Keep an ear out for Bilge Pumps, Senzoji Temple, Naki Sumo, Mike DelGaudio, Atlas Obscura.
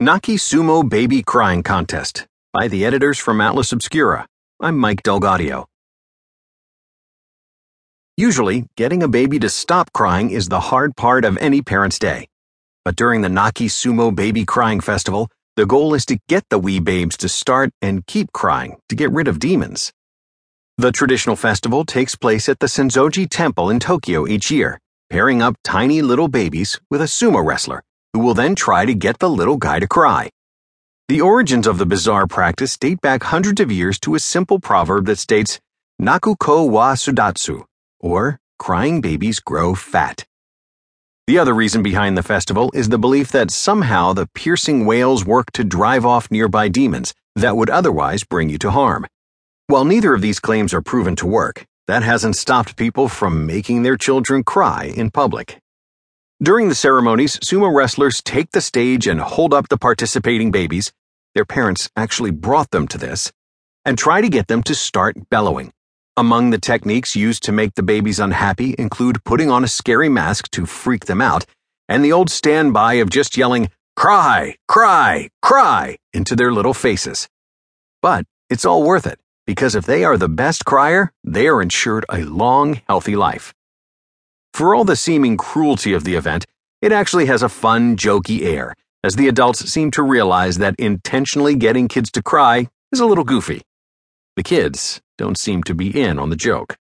Naki Sumo Baby Crying Contest by the editors from Atlas Obscura. I'm Mike DelGaudio. Usually, getting a baby to stop crying is the hard part of any parent's day. But during the Naki Sumo Baby Crying Festival, the goal is to get the wee babes to start and keep crying to get rid of demons. The traditional festival takes place at the Senzoji Temple in Tokyo each year, pairing up tiny little babies with a sumo wrestler, who will then try to get the little guy to cry. The origins of the bizarre practice date back hundreds of years to a simple proverb that states, "Nakuko wa sudatsu," or "crying babies grow fat." The other reason behind the festival is the belief that somehow the piercing wails work to drive off nearby demons that would otherwise bring you to harm. While neither of these claims are proven to work, that hasn't stopped people from making their children cry in public. During the ceremonies, sumo wrestlers take the stage and hold up the participating babies — their parents actually brought them to this — and try to get them to start bellowing. Among the techniques used to make the babies unhappy include putting on a scary mask to freak them out, and the old standby of just yelling, "Cry, cry, cry," into their little faces. But it's all worth it, because if they are the best crier, they are ensured a long, healthy life. For all the seeming cruelty of the event, it actually has a fun, jokey air, as the adults seem to realize that intentionally getting kids to cry is a little goofy. The kids don't seem to be in on the joke.